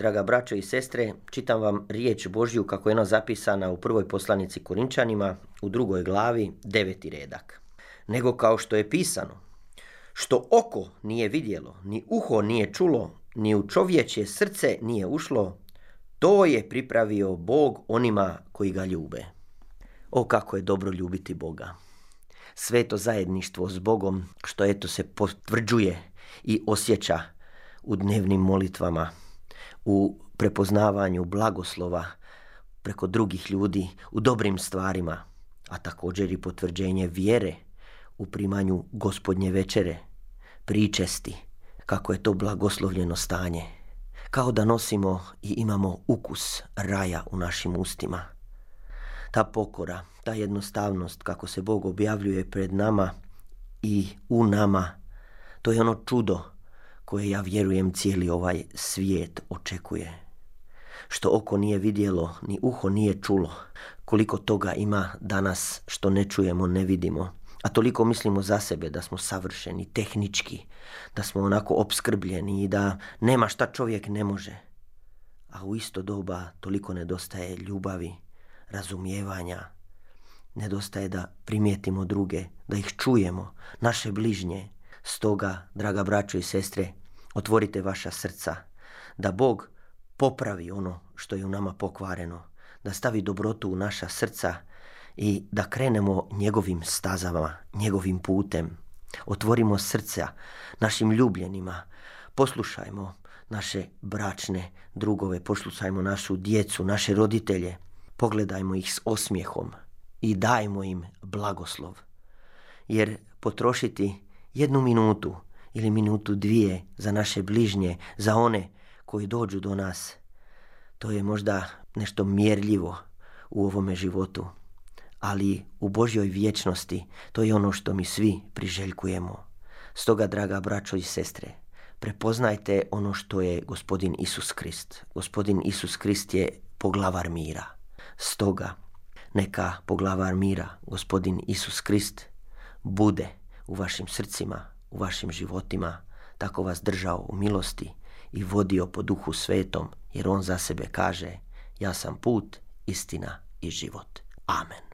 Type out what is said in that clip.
Draga braćo i sestre, čitam vam riječ Božju kako je ona zapisana u prvoj poslanici Korinčanima u 2. glavi 9. redak. Nego kao što je pisano, što oko nije vidjelo, ni uho nije čulo, ni u čovječje srce nije ušlo, to je pripravio Bog onima koji ga ljube. O, kako je dobro ljubiti Boga. Sve to zajedništvo s Bogom, što eto se potvrđuje i osjeća u dnevnim molitvama, u prepoznavanju blagoslova preko drugih ljudi, u dobrim stvarima, a također i potvrđenje vjere u primanju gospodnje večere, pričesti, kako je to blagoslovljeno stanje. Kao da nosimo i imamo ukus raja u našim ustima. Ta pokora, ta jednostavnost kako se Bog objavljuje pred nama i u nama, to je ono čudo koje, ja vjerujem, cijeli ovaj svijet očekuje. Što oko nije vidjelo, ni uho nije čulo. Koliko toga ima danas što ne čujemo, ne vidimo. A toliko mislimo za sebe da smo savršeni tehnički, da smo onako opskrbljeni i da nema šta čovjek ne može. A u isto doba toliko nedostaje ljubavi, razumijevanja. Nedostaje da primijetimo druge, da ih čujemo, naše bližnje. Stoga, draga braćo i sestre, otvorite vaša srca da Bog popravi ono što je u nama pokvareno, da stavi dobrotu u naša srca i da krenemo njegovim stazama, njegovim putem. Otvorimo srca našim ljubljenima, poslušajmo naše bračne drugove, poslušajmo našu djecu, naše roditelje, pogledajmo ih s osmijehom i dajmo im blagoslov. Jer potrošiti 1 minutu ili 1-2 minuta za naše bližnje, za one koji dođu do nas, to je možda nešto mjerljivo u ovome životu, ali u Božjoj vječnosti to je ono što mi svi priželjkujemo. Stoga, draga braćo i sestre, prepoznajte ono što je Gospodin Isus Krist. Gospodin Isus Krist je poglavar mira. Stoga, neka poglavar mira, Gospodin Isus Krist, bude u vašim srcima, u vašim životima, tako vas držao u milosti i vodio po Duhu Svetom, jer on za sebe kaže: ja sam put, istina i život. Amen.